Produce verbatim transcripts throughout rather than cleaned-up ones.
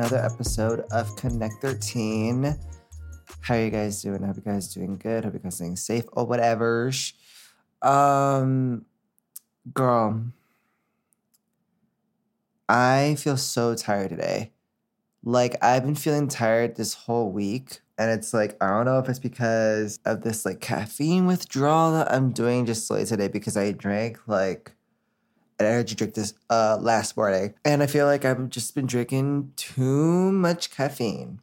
another episode of Connect thirteen. How are you guys doing? I hope you guys are doing good. I hope you guys are staying safe or whatever. Um, girl, I feel so tired today. Like, I've been feeling tired this whole week. And it's like, I don't know if it's because of this, like, caffeine withdrawal that I'm doing just slowly today because I drank, like, an energy drink this uh, last morning. And I feel like I've just been drinking too much caffeine.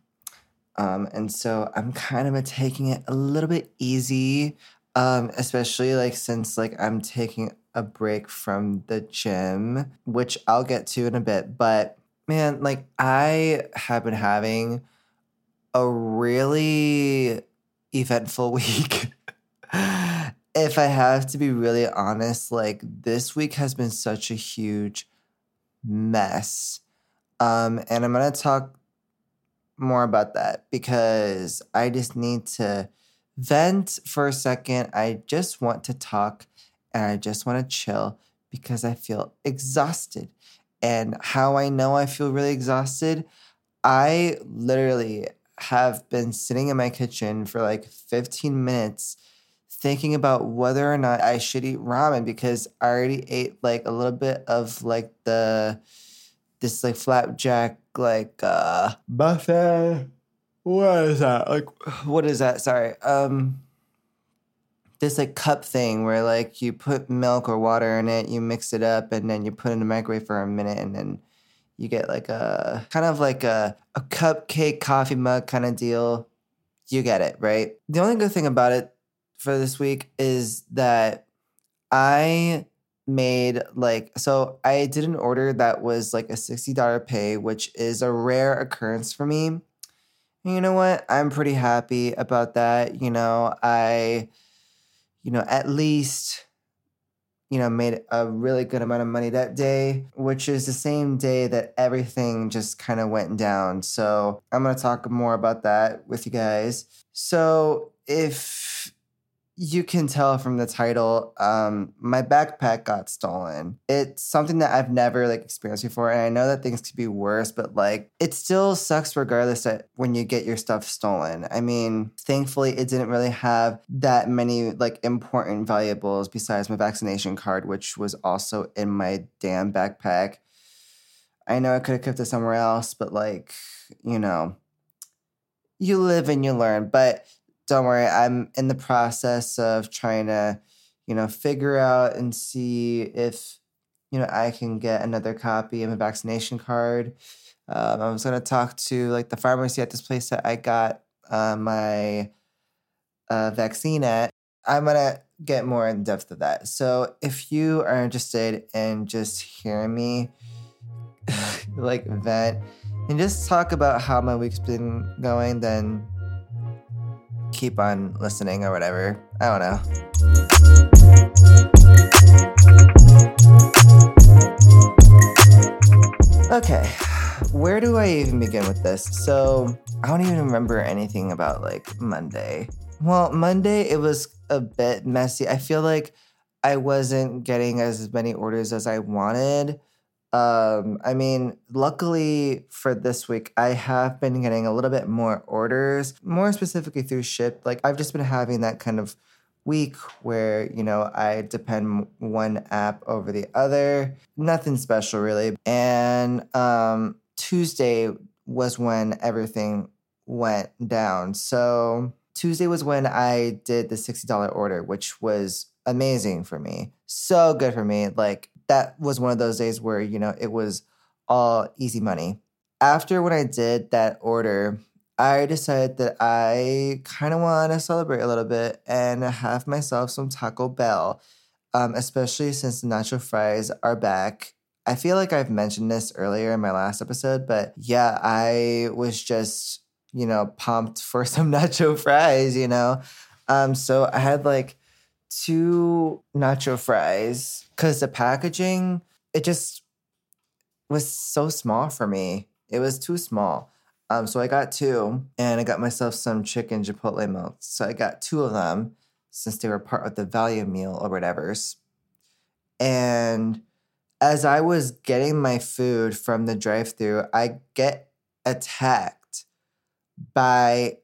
Um, and so I'm kind of taking it a little bit easy, um, especially like since like I'm taking a break from the gym, which I'll get to in a bit. But man, like I have been having a really eventful week. If I have to be really honest, like this week has been such a huge mess. Um, and I'm going to talk more about that because I just need to vent for a second. I just want to talk and I just want to chill because I feel exhausted. And how I know I feel really exhausted, I literally have been sitting in my kitchen for like fifteen minutes thinking about whether or not I should eat ramen because I already ate like a little bit of like the this like flapjack like uh buffet. What is that? Like what is that? Sorry. Um this like cup thing where like you put milk or water in it, you mix it up and then you put it in the microwave for a minute and then you get like a kind of like a, a cupcake coffee mug kind of deal. You get it, right? The only good thing about it for this week is that I made like, so I did an order that was like a sixty dollars pay, which is a rare occurrence for me. And you know what? I'm pretty happy about that. You know, I, you know, at least, you know, made a really good amount of money that day, which is the same day that everything just kind of went down. So I'm going to talk more about that with you guys. So if you can tell from the title, um, my backpack got stolen. It's something that I've never like experienced before. And I know that things could be worse, but like it still sucks regardless that when you get your stuff stolen. I mean, thankfully it didn't really have that many like important valuables besides my vaccination card, which was also in my damn backpack. I know I could have kept it somewhere else, but like, you know, you live and you learn. But don't worry, I'm in the process of trying to, you know, figure out and see if, you know, I can get another copy of a vaccination card. Um, I was going to talk to, like, the pharmacy at this place that I got uh, my uh, vaccine at. I'm going to get more in depth of that. So if you are interested in just hearing me, like, vent and just talk about how my week's been going, then keep on listening or whatever. I don't know. Okay, where do I even begin with this? So I don't even remember anything about like Monday. Well, Monday it was a bit messy. I feel like I wasn't getting as many orders as I wanted. Um, I mean, luckily for this week, I have been getting a little bit more orders, more specifically through Shipt. Like, I've just been having that kind of week where, you know, I depend one app over the other. Nothing special, really. And um, Tuesday was when everything went down. So Tuesday was when I did the sixty dollars order, which was amazing for me. So good for me. Like, that was one of those days where, you know, it was all easy money. After when I did that order, I decided that I kind of want to celebrate a little bit and have myself some Taco Bell, um, especially since the nacho fries are back. I feel like I've mentioned this earlier in my last episode, but yeah, I was just, you know, pumped for some nacho fries, you know. Um, so I had like two nacho fries because the packaging, it just was so small for me. It was too small. Um, so I got two and I got myself some chicken chipotle milk. So I got two of them since they were part of the value meal or whatever's. And as I was getting my food from the drive-thru, I get attacked by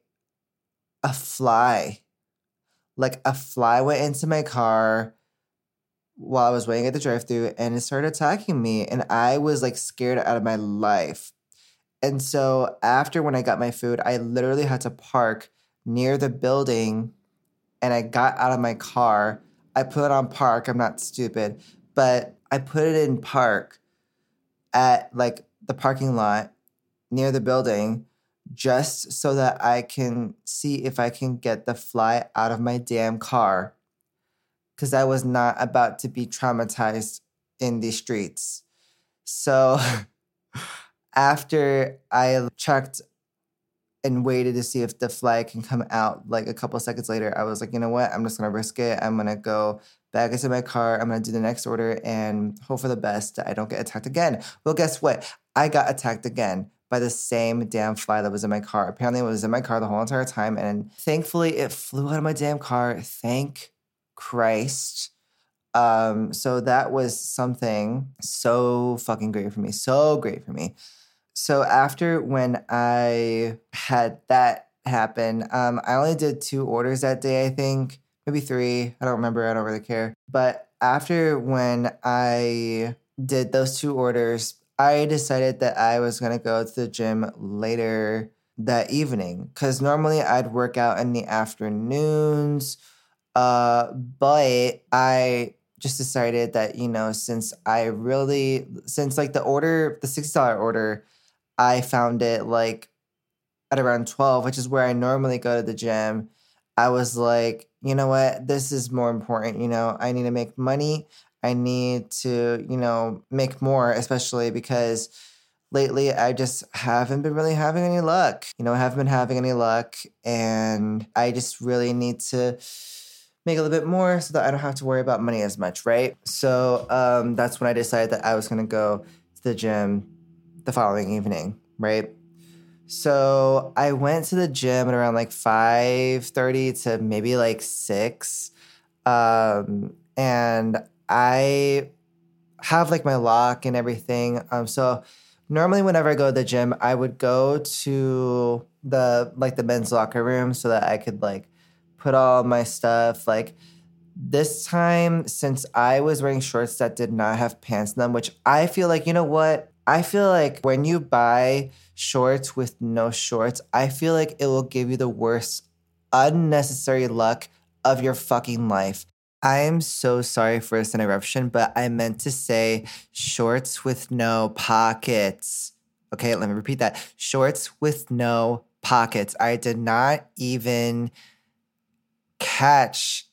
a fly. Like, a fly went into my car while I was waiting at the drive-thru, and it started attacking me. And I was, like, scared out of my life. And so after when I got my food, I literally had to park near the building, and I got out of my car. I put it on park. I'm not stupid. But I put it in park at, like, the parking lot near the building just so that I can see if I can get the fly out of my damn car, because I was not about to be traumatized in the streets. So after I checked and waited to see if the fly can come out, like a couple seconds later, I was like, you know what? I'm just going to risk it. I'm going to go back into my car. I'm going to do the next order and hope for the best that I don't get attacked again. Well, guess what? I got attacked again by the same damn fly that was in my car. Apparently it was in my car the whole entire time. And thankfully it flew out of my damn car. Thank Christ. Um, so that was something so fucking great for me. So great for me. So after when I had that happen, um, I only did two orders that day, I think. Maybe three. I don't remember. I don't really care. But after when I did those two orders, I decided that I was going to go to the gym later that evening, because normally I'd work out in the afternoons. Uh, but I just decided that, you know, since I really, since like the order, the sixty dollars order, I found it like at around twelve, which is where I normally go to the gym. I was like, you know what, this is more important. You know, I need to make money. I need to, you know, make more, especially because lately I just haven't been really having any luck. You know, I haven't been having any luck, and I just really need to make a little bit more so that I don't have to worry about money as much, right? So um, that's when I decided that I was going to go to the gym the following evening, right? So I went to the gym at around like five thirty to maybe like six. Um, and I have like my lock and everything. Um, so normally whenever I go to the gym, I would go to the, like the men's locker room so that I could like put all my stuff. Like this time, since I was wearing shorts that did not have pants in them, which I feel like, you know what? I feel like when you buy shorts with no shorts, I feel like it will give you the worst unnecessary luck of your fucking life. I am so sorry for this interruption, but I meant to say shorts with no pockets. Okay, let me repeat that. Shorts with no pockets. I did not even catch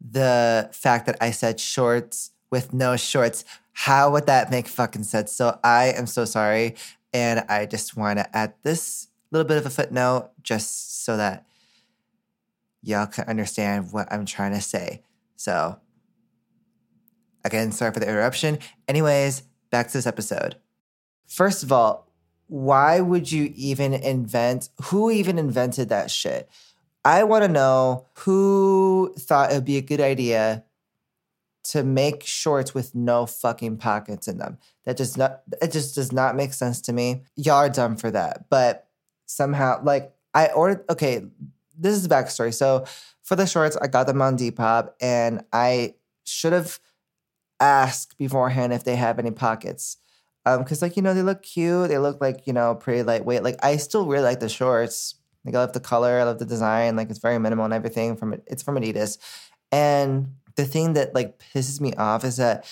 the fact that I said shorts with no shorts. How would that make fucking sense? So I am so sorry. And I just want to add this little bit of a footnote just so that y'all can understand what I'm trying to say. So again, sorry for the interruption. Anyways, back to this episode. First of all, why would you even invent, who even invented that shit? I want to know who thought it would be a good idea to make shorts with no fucking pockets in them. That does not, it just does not make sense to me. Y'all are dumb for that. But somehow, like, I ordered, okay, this is the backstory. So for the shorts, I got them on Depop, and I should have asked beforehand if they have any pockets. Um, Cause like, you know, they look cute. They look like, you know, pretty lightweight. Like I still really like the shorts. Like I love the color. I love the design. Like it's very minimal and everything from, it's from Adidas. And the thing that like pisses me off is that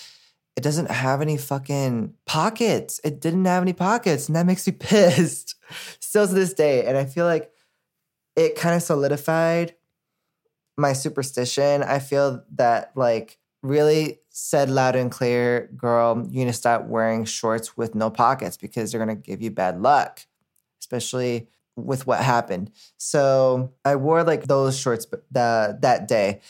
it doesn't have any fucking pockets. It didn't have any pockets, and that makes me pissed still to this day. And I feel like it kind of solidified my superstition. I feel that like really said loud and clear, girl, you need to stop wearing shorts with no pockets because they're going to give you bad luck, especially with what happened. So I wore like those shorts the, that day,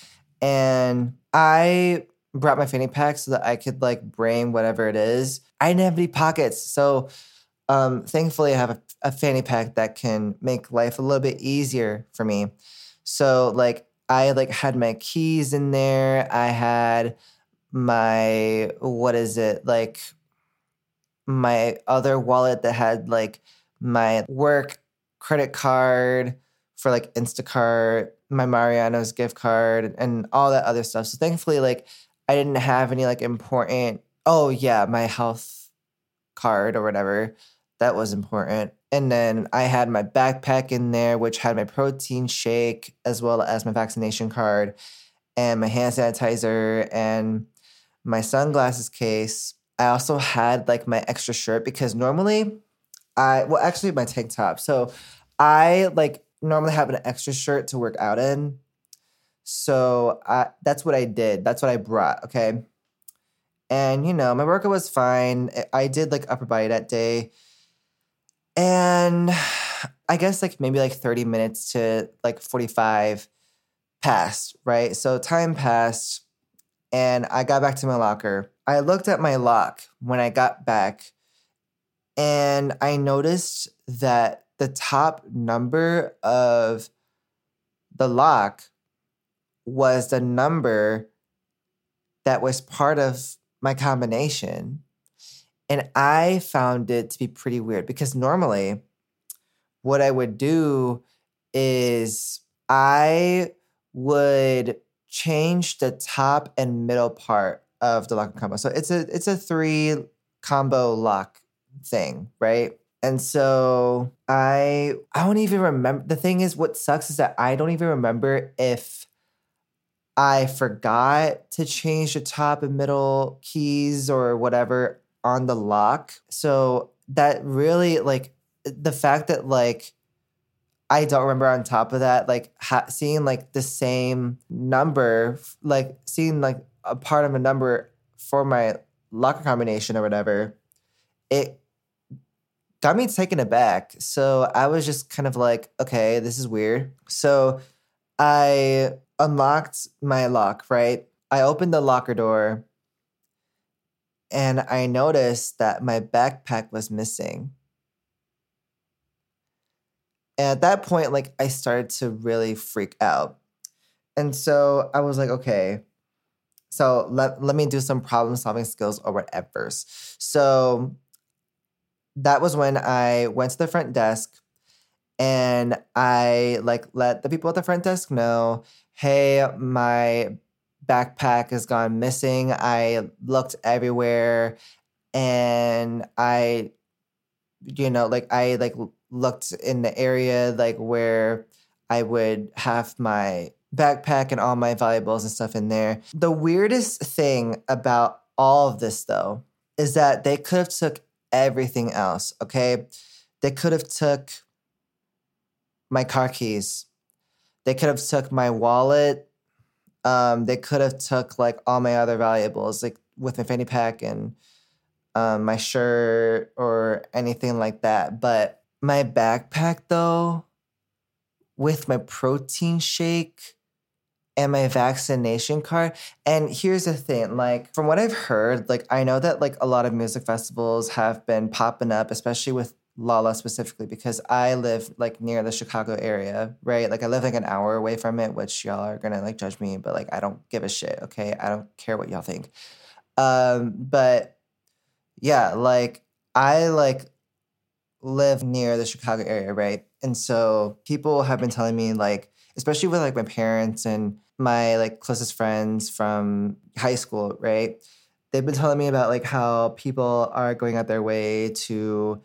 and I brought my fanny pack so that I could like brain whatever it is. I didn't have any pockets. So um, thankfully I have a, a fanny pack that can make life a little bit easier for me. So like I like had my keys in there. I had my, what is it? Like my other wallet that had like my work credit card for like Instacart, my Mariano's gift card, and all that other stuff. So thankfully, like I didn't have any like important, oh yeah, my health card or whatever. That was important. And then I had my backpack in there, which had my protein shake as well as my vaccination card and my hand sanitizer and my sunglasses case. I also had like my extra shirt because normally I, well, actually my tank top. So I like normally have an extra shirt to work out in. So I, that's what I did. That's what I brought. Okay. And, you know, my workout was fine. I did like upper body that day. And I guess like maybe like thirty minutes to like forty-five passed, right? So time passed and I got back to my locker. I looked at my lock when I got back and I noticed that the top number of the lock was the number that was part of my combination. And I found it to be pretty weird because normally what I would do is I would change the top and middle part of the lock combo. So it's a it's a three combo lock thing, right? And so I I don't even remember. The thing is, what sucks is that I don't even remember if I forgot to change the top and middle keys or whatever on the lock. So that really, like, the fact that, like, I don't remember on top of that, like, ha- seeing, like, the same number, like, seeing, like, a part of a number for my locker combination or whatever, it got me taken aback. So I was just kind of like, okay, this is weird. So I unlocked my lock, right? I opened the locker door. And I noticed that my backpack was missing. And at that point, like, I started to really freak out. And so I was like, okay, so let, let me do some problem solving skills or whatever. So that was when I went to the front desk and I like let the people at the front desk know, hey, my backpack has gone missing. I looked everywhere and I, you know, like I like looked in the area like where I would have my backpack and all my valuables and stuff in there. The weirdest thing about all of this though is that they could have took everything else, okay? They could have took my car keys. They could have took my wallet. Um, they could have took like all my other valuables, like with my fanny pack and um, my shirt or anything like that. But my backpack though, with my protein shake and my vaccination card. And here's the thing, like from what I've heard, like I know that like a lot of music festivals have been popping up, especially with Lala specifically, because I live like near the Chicago area, right? Like I live like an hour away from it, which y'all are gonna like judge me, but like I don't give a shit, okay? I don't care what y'all think. Um, but yeah, like I like live near the Chicago area, right? And so people have been telling me like, especially with like my parents and my like closest friends from high school, right? They've been telling me about like how people are going out their way to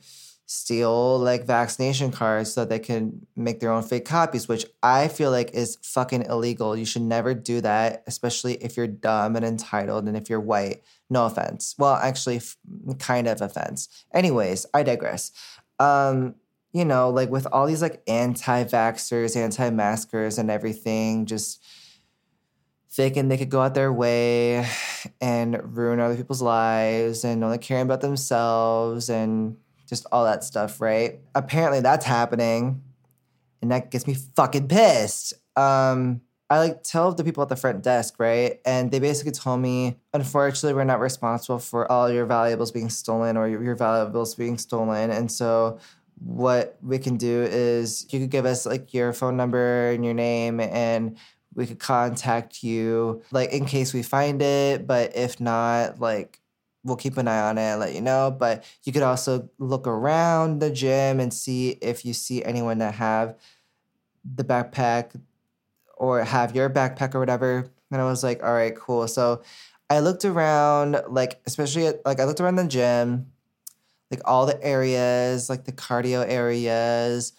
steal like vaccination cards so that they can make their own fake copies, which I feel like is fucking illegal. You should never do that, especially if you're dumb and entitled and if you're white. No offense. Well, actually, f- kind of offense. Anyways, I digress. Um, you know, like with all these like anti-vaxxers, anti-maskers and everything, just thinking they could go out their way and ruin other people's lives and only caring about themselves and just all that stuff, right? Apparently that's happening. And that gets me fucking pissed. Um, I like tell the people at the front desk, right? And they basically told me, unfortunately, we're not responsible for all your valuables being stolen or your valuables being stolen. And so what we can do is you could give us like your phone number and your name and we could contact you like in case we find it. But if not, like we'll keep an eye on it and let you know. But you could also look around the gym and see if you see anyone that have the backpack or have your backpack or whatever. And I was like, all right, cool. So I looked around, like, especially, at, like, I looked around the gym, like, all the areas, like, the cardio areas,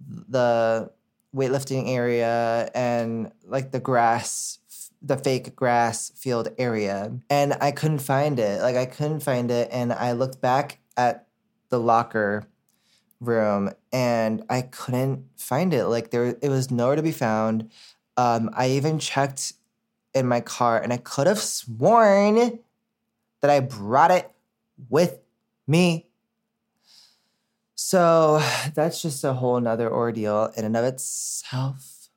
the weightlifting area, and, like, the grass, the fake grass field area. And I couldn't find it. Like, I couldn't find it. And I looked back at the locker room, and I couldn't find it. Like, there, it was nowhere to be found. Um, I even checked in my car, and I could have sworn that I brought it with me. So that's just a whole nother ordeal in and of itself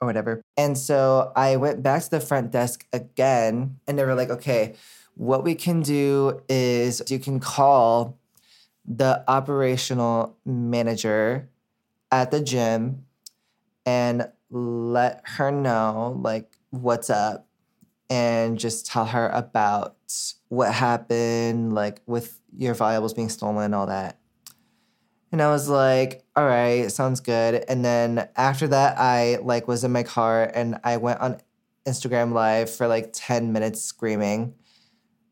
or whatever. And so I went back to the front desk again, and they were like, okay, what we can do is you can call the operational manager at the gym and let her know, like, what's up, and just tell her about what happened, like, with your valuables being stolen and all that. And I was like, all right, sounds good. And then after that, I, like, was in my car, and I went on Instagram Live for, like, ten minutes screaming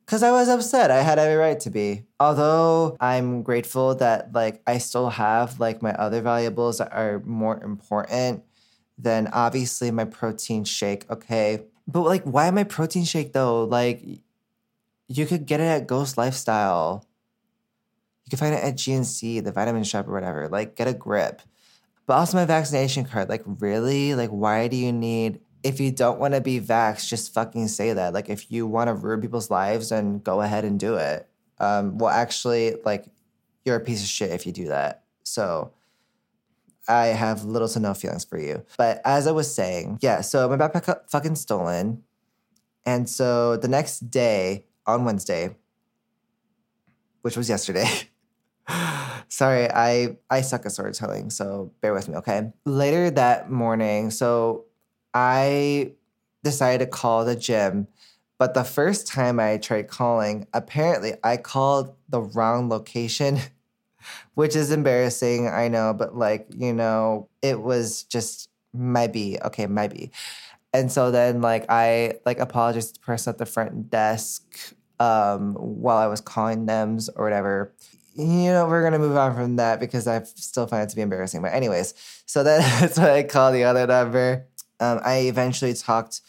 because I was upset. I had every right to be. Although I'm grateful that, like, I still have, like, my other valuables that are more important than obviously my protein shake, okay? But, like, why my protein shake, though? Like, you could get it at Ghost Lifestyle. You can find it at G N C, the vitamin shop or whatever. Like, get a grip. But also my vaccination card. Like, really? Like, why do you need... If you don't want to be vaxxed, just fucking say that. Like, if you want to ruin people's lives, then go ahead and do it. Um, well, actually, like, you're a piece of shit if you do that. So... I have little to no feelings for you. But as I was saying, yeah, so my backpack got fucking stolen. And so the next day, on Wednesday, which was yesterday. Sorry, I, I suck at storytelling, so bear with me, okay? Later that morning, so I decided to call the gym. But the first time I tried calling, apparently I called the wrong location. Which is embarrassing, I know, but, like, you know, it was just maybe, okay, maybe. And so then, like, I, like, apologized to the person at the front desk um, while I was calling them or whatever. You know, we're going to move on from that because I still find it to be embarrassing. But anyways, so then that's why I called the other number. Um, I eventually talked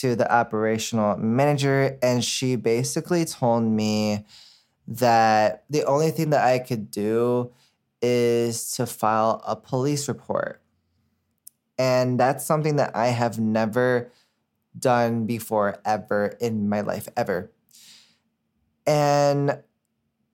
to the operational manager, and she basically told me that the only thing that I could do is to file a police report. And that's something that I have never done before, ever in my life, ever. And,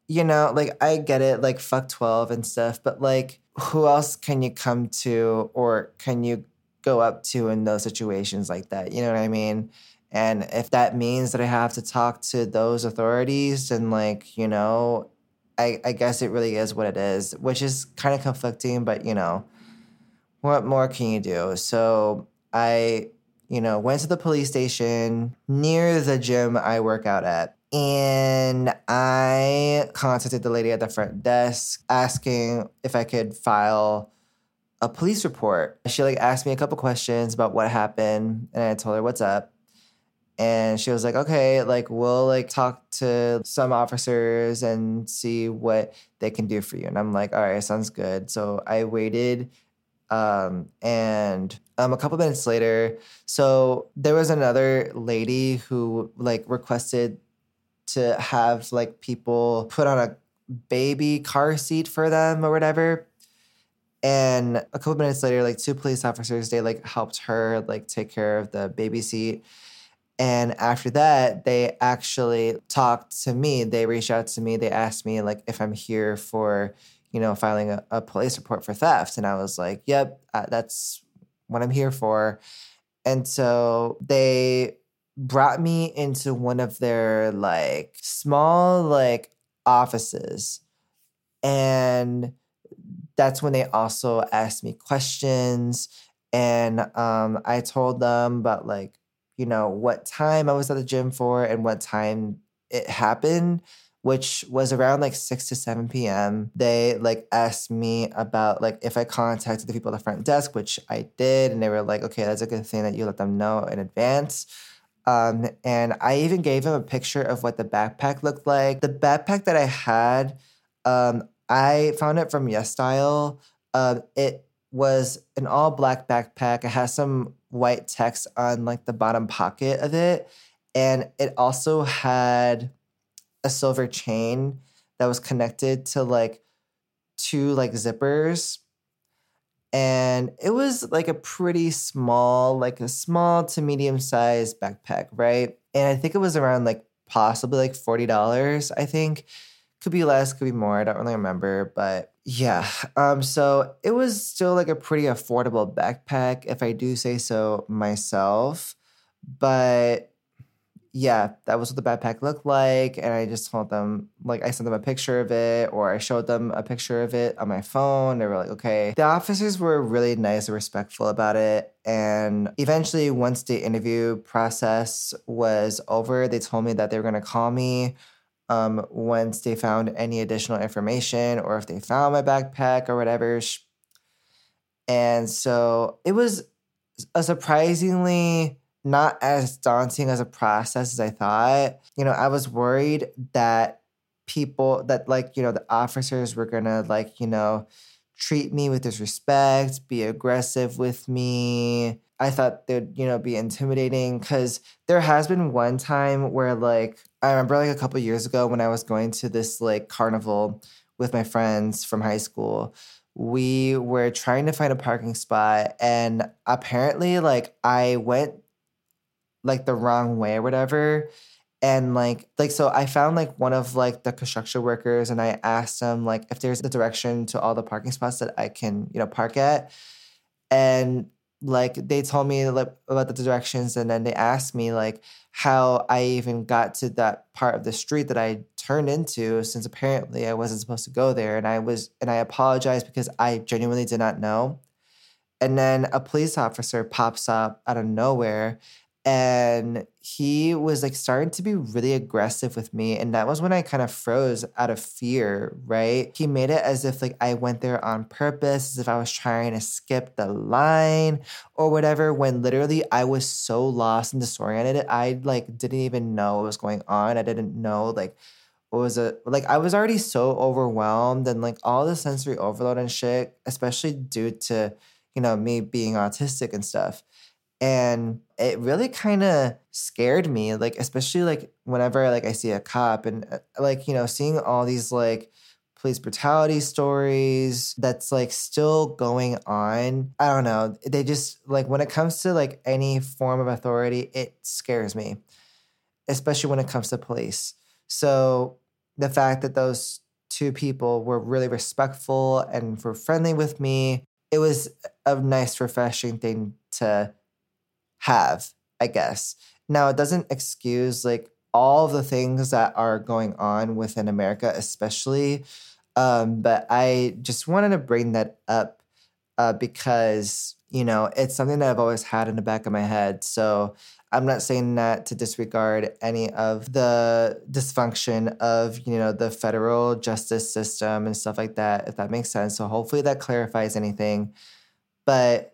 you know, like, I get it, like, fuck twelve and stuff, but, like, who else can you come to or can you go up to in those situations like that? You know what I mean? And if that means that I have to talk to those authorities, then, like, you know, I, I guess it really is what it is, which is kind of conflicting, but, you know, what more can you do? So I, you know, went to the police station near the gym I work out at, and I contacted the lady at the front desk asking if I could file a police report. She, like, asked me a couple questions about what happened, and I told her what's up. And she was like, okay, like, we'll, like, talk to some officers and see what they can do for you. And I'm like, all right, sounds good. So I waited um, and um, a couple minutes later. So there was another lady who, like, requested to have, like, people put on a baby car seat for them or whatever. And a couple minutes later, like, two police officers, they, like, helped her, like, take care of the baby seat. And after that, they actually talked to me. They reached out to me. They asked me, like, if I'm here for, you know, filing a, a police report for theft. And I was like, yep, uh, that's what I'm here for. And so they brought me into one of their, like, small, like, offices. And that's when they also asked me questions. And um, I told them about, like, you know, what time I was at the gym for and what time it happened, which was around like six to seven p.m. They like asked me about like if I contacted the people at the front desk, which I did. And they were like, okay, that's a good thing that you let them know in advance. Um, and I even gave him a picture of what the backpack looked like. The backpack that I had, um, I found it from YesStyle. Um, it was an all black backpack. It has some white text on like the bottom pocket of it. And it also had a silver chain that was connected to like two like zippers. And it was like a pretty small, like a small to medium sized backpack, right? And I think it was around like possibly like forty dollars, I think. Could be less, could be more. I don't really remember, but yeah. Um, so it was still like a pretty affordable backpack, if I do say so myself. But yeah, that was what the backpack looked like. And I just told them, like, I sent them a picture of it, or I showed them a picture of it on my phone. They were like, okay. The officers were really nice and respectful about it. And eventually, once the interview process was over, they told me that they were going to call me um, once they found any additional information, or if they found my backpack or whatever. And so it was a surprisingly not as daunting as a process as I thought. You know, I was worried that people, that like, you know, the officers were gonna like, you know, treat me with disrespect, be aggressive with me. I thought they'd, you know, be intimidating, because there has been one time where like, I remember like a couple years ago when I was going to this like carnival with my friends from high school. We were trying to find a parking spot, and apparently like I went like the wrong way or whatever. And like, like, so I found like one of like the construction workers, and I asked him like if there's the direction to all the parking spots that I can, you know, park at. And like, they told me like about the directions. And then they asked me like how I even got to that part of the street that I turned into, since apparently I wasn't supposed to go there. And I was, and I apologized because I genuinely did not know. And then a police officer pops up out of nowhere, and he was like starting to be really aggressive with me. And that was when I kind of froze out of fear, right? He made it as if like I went there on purpose, as if I was trying to skip the line or whatever, when literally I was so lost and disoriented. I like didn't even know what was going on. I didn't know like what was a, like I was already so overwhelmed, and like all the sensory overload and shit, especially due to, you know, me being autistic and stuff. And it really kind of scared me, like, especially like whenever like I see a cop, and like, you know, seeing all these like police brutality stories that's like still going on. I don't know. They just like, when it comes to like any form of authority, it scares me, especially when it comes to police. So the fact that those two people were really respectful and were friendly with me, it was a nice, refreshing thing to have, I guess. Now, it doesn't excuse like all the things that are going on within America, especially. Um, but I just wanted to bring that up uh, because, you know, it's something that I've always had in the back of my head. So I'm not saying that to disregard any of the dysfunction of, you know, the federal justice system and stuff like that, if that makes sense. So hopefully that clarifies anything. But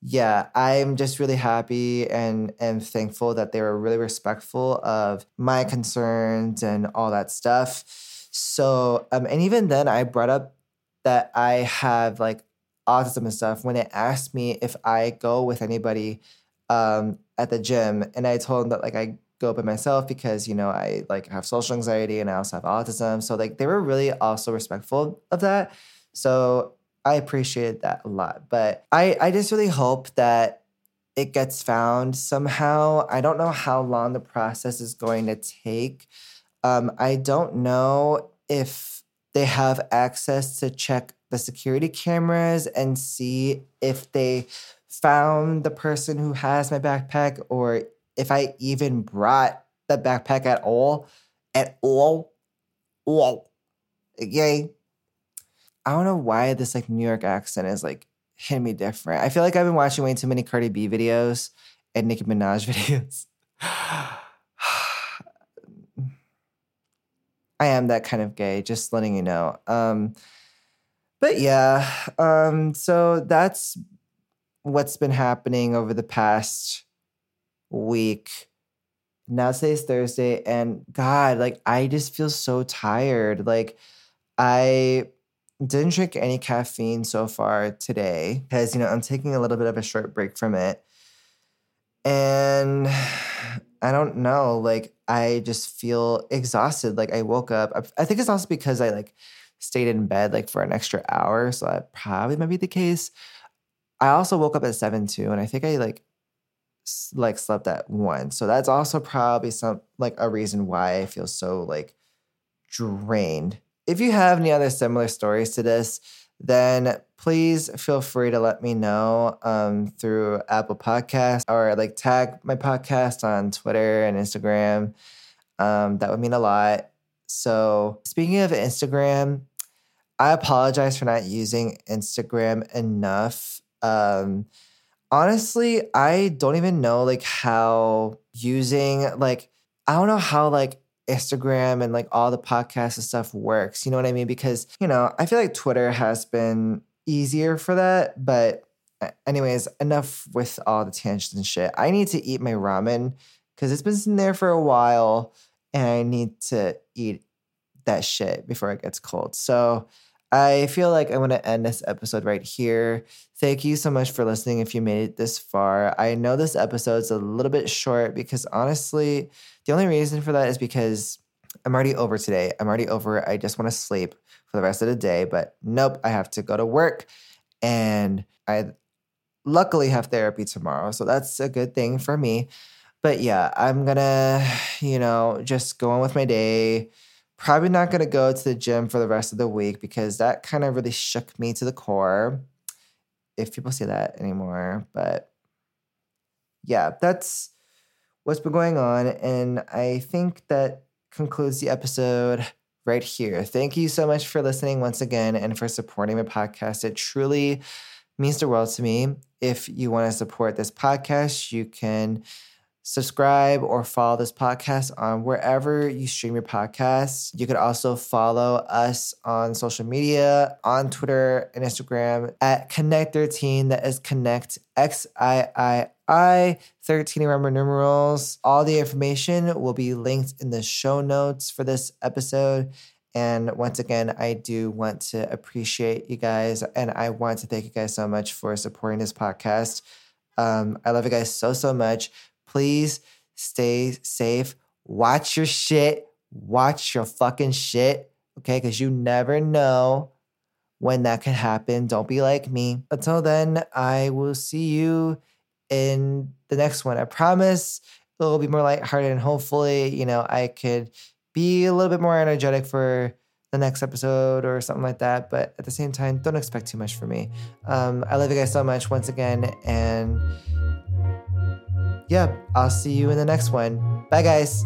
yeah, I'm just really happy and, and thankful that they were really respectful of my concerns and all that stuff. So, um, and even then I brought up that I have like autism and stuff when they asked me if I go with anybody um, at the gym. And I told them that like I go by myself because, you know, I like have social anxiety and I also have autism. So like they were really also respectful of that. So I appreciated that a lot, but I, I just really hope that it gets found somehow. I don't know how long the process is going to take. Um, I don't know if they have access to check the security cameras and see if they found the person who has my backpack, or if I even brought the backpack at all, at all, all, yay. I don't know why this like New York accent is like hitting me different. I feel like I've been watching way too many Cardi B videos and Nicki Minaj videos. I am that kind of gay, just letting you know. Um, but yeah, um, so that's what's been happening over the past week. Now today's Thursday, and God, like, I just feel so tired. Like, I didn't drink any caffeine so far today because, you know, I'm taking a little bit of a short break from it. And I don't know, like, I just feel exhausted. Like, I woke up. I think it's also because I, like, stayed in bed, like, for an extra hour. So that probably might be the case. I also woke up at seven, too. And I think I, like, s- like slept at one. So that's also probably some, like, a reason why I feel so, like, drained. If you have any other similar stories to this, then please feel free to let me know um, through Apple Podcasts, or like tag my podcast on Twitter and Instagram. Um, that would mean a lot. So speaking of Instagram, I apologize for not using Instagram enough. Um, honestly, I don't even know like how using like, I don't know how like Instagram and like all the podcasts and stuff works. You know what I mean? Because, you know, I feel like Twitter has been easier for that. But anyways, enough with all the tangents and shit. I need to eat my ramen because it's been sitting there for a while and I need to eat that shit before it gets cold. So I feel like I want to end this episode right here. Thank you so much for listening if you made it this far. I know this episode's a little bit short because honestly, the only reason for that is because I'm already over today. I'm already over. I just want to sleep for the rest of the day, but nope, I have to go to work and I luckily have therapy tomorrow. So that's a good thing for me. But yeah, I'm going to, you know, just go on with my day. Probably not going to go to the gym for the rest of the week because that kind of really shook me to the core, if people say that anymore. But yeah, that's what's been going on. And I think that concludes the episode right here. Thank you so much for listening once again and for supporting my podcast. It truly means the world to me. If you want to support this podcast, you can subscribe or follow this podcast on wherever you stream your podcasts. You could also follow us on social media, on Twitter and Instagram at Connect thirteen. That is Connect, X I I I, thirteen Roman numerals. All the information will be linked in the show notes for this episode. And once again, I do want to appreciate you guys. And I want to thank you guys so much for supporting this podcast. Um, I love you guys so, so much. Please stay safe. Watch your shit. Watch your fucking shit. Okay? Because you never know when that can happen. Don't be like me. Until then, I will see you in the next one. I promise it will be more lighthearted and hopefully, you know, I could be a little bit more energetic for the next episode or something like that. But at the same time, don't expect too much from me. Um, I love you guys so much once again. And yeah, I'll see you in the next one. Bye, guys.